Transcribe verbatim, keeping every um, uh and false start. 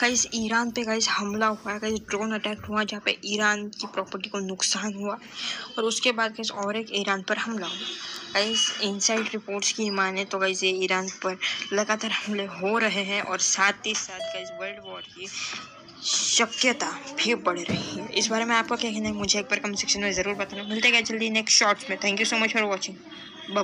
Guys Iran पे guys हमला हुआ है, गाइस ड्रोन अटैक हुआ जहाँ पे ईरान की प्रॉपर्टी को नुकसान हुआ और उसके बाद गाइस और एक ईरान पर हमला हुआ। गाइस इनसाइड रिपोर्ट्स की माने तो गाइस ये ईरान पर लगातार हमले हो रहे हैं और साथ ही साथ गाइस वर्ल्ड वॉर की शक्यता भी बढ़ रही है। इस बारे में आपका क्या कहना है मुझे एक बार कमेंट सेक्शन में ज़रूर बताना। मिलते हैं जल्दी नेक्स्ट शॉर्ट्स में। Thank you so much for watching. Bye.